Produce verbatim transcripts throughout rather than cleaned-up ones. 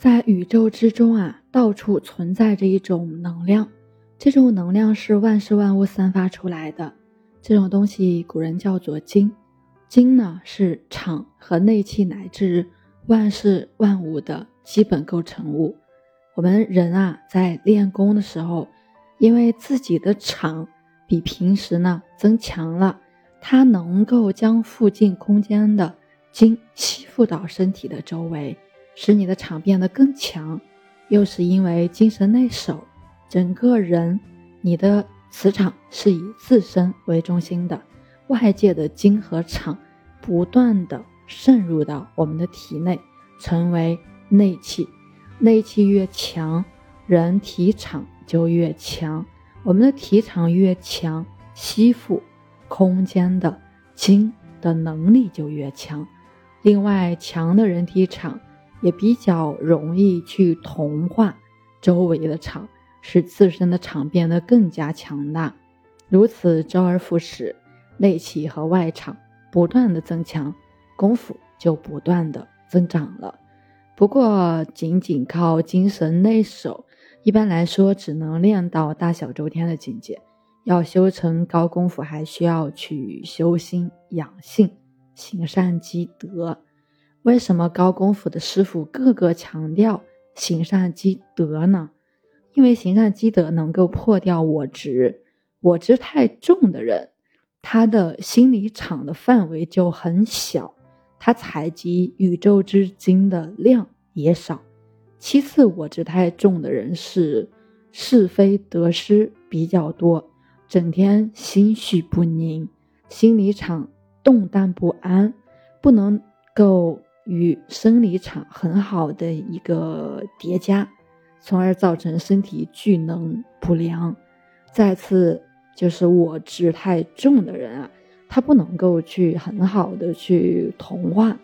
在宇宙之中啊，到处存在着一种能量，这种能量是万事万物散发出来的。这种东西古人叫做精，精呢是场和内气乃至万事万物的基本构成物。我们人啊，在练功的时候，因为自己的场比平时呢增强了，它能够将附近空间的精吸附到身体的周围，使你的场变得更强。又是因为精神内守，整个人你的磁场是以自身为中心的，外界的精和场不断的渗入到我们的体内，成为内气。内气越强，人体场就越强，我们的体场越强，吸附空间的精的能力就越强。另外，强的人体场也比较容易去同化周围的场，使自身的场变得更加强大。如此周而复始，内气和外场不断的增强，功夫就不断的增长了。不过仅仅靠精神内守，一般来说只能练到大小周天的境界，要修成高功夫还需要去修心养性，行善积德。为什么高功夫的师傅个个强调行善积德呢？因为行善积德能够破掉我执，我执太重的人，他的心理场的范围就很小，他采集宇宙之精的量也少。其次，我执太重的人是是非得失比较多，整天心绪不宁，心理场动荡不安，不能够与生理场很好的一个叠加，从而造成身体聚能不良。再次就是我执太重的人啊，他不能够去很好的去同化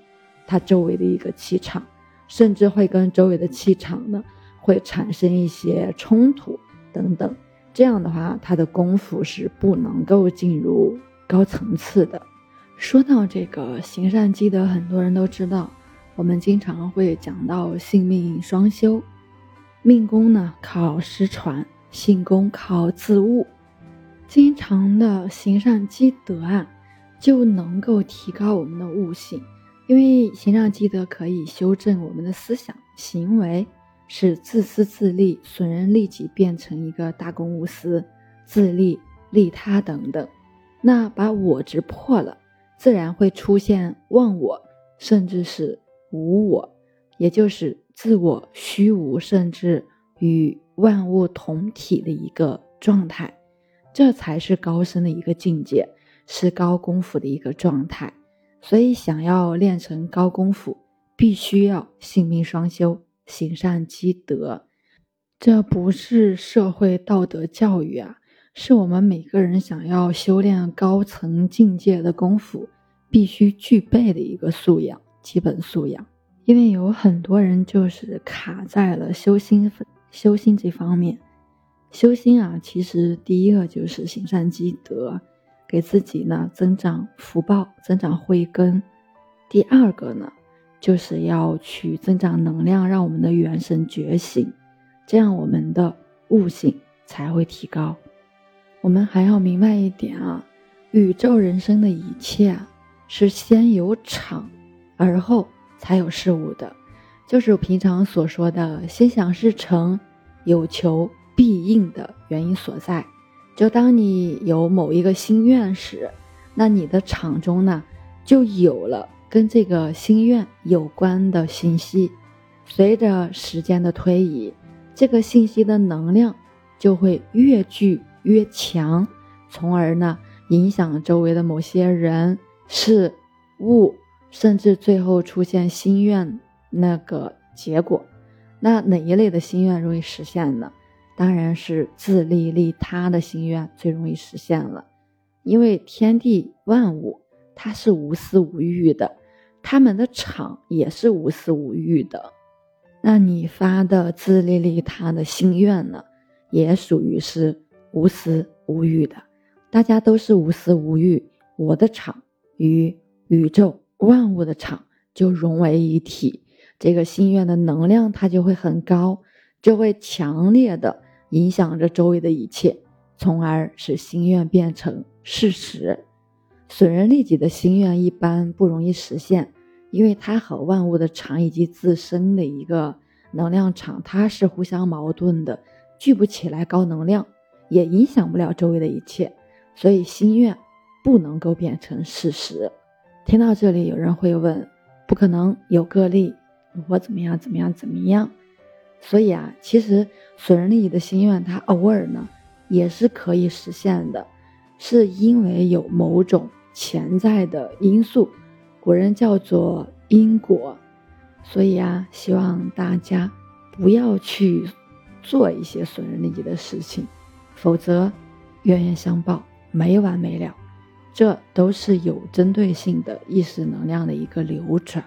他周围的一个气场，甚至会跟周围的气场呢会产生一些冲突等等，这样的话他的功夫是不能够进入高层次的。说到这个行善积德，很多人都知道，我们经常会讲到性命双修，命功呢靠失传，性功靠自悟。经常的行善积德啊，就能够提高我们的悟性，因为行善积德可以修正我们的思想行为，使自私自利、损人利己变成一个大公无私、自利利他等等。那把我执破了，自然会出现忘我，甚至是无我，也就是自我虚无，甚至与万物同体的一个状态。这才是高深的一个境界，是高功夫的一个状态。所以想要练成高功夫，必须要性命双修，行善积德。这不是社会道德教育啊，是我们每个人想要修炼高层境界的功夫必须具备的一个素养，基本素养。因为有很多人就是卡在了修心修心这方面。修心啊，其实第一个就是行善积德，给自己呢增长福报，增长慧根。第二个呢，就是要去增长能量，让我们的元神觉醒，这样我们的悟性才会提高。我们还要明白一点啊，宇宙人生的一切啊，是先有场，而后才有事物的，就是我平常所说的心想事成，有求必应的原因所在。就当你有某一个心愿时，那你的场中呢，就有了跟这个心愿有关的信息。随着时间的推移，这个信息的能量就会越聚越强，从而呢影响周围的某些人事物，甚至最后出现心愿那个结果。那哪一类的心愿容易实现呢？当然是自利利他的心愿最容易实现了，因为天地万物它是无私无欲的，他们的场也是无私无欲的。那你发的自利利他的心愿呢，也属于是无私无欲的。大家都是无私无欲，我的场与宇宙万物的场就融为一体，这个心愿的能量它就会很高，这会强烈的影响着周围的一切，从而使心愿变成事实。损人利己的心愿一般不容易实现，因为它和万物的常以及自身的一个能量场它是互相矛盾的，聚不起来高能量，也影响不了周围的一切，所以心愿不能够变成事实。听到这里有人会问，不可能，有个例，我怎么样怎么样怎么样。所以啊，其实损人利己的心愿它偶尔呢也是可以实现的，是因为有某种潜在的因素，古人叫做因果。所以啊，希望大家不要去做一些损人利己的事情，否则冤冤相报没完没了，这都是有针对性的意识能量的一个流转。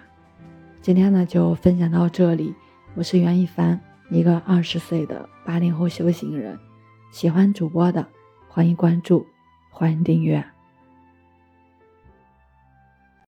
今天呢就分享到这里，我是袁一凡，一个二十岁的八零后修行人。喜欢主播的欢迎关注，欢迎订阅。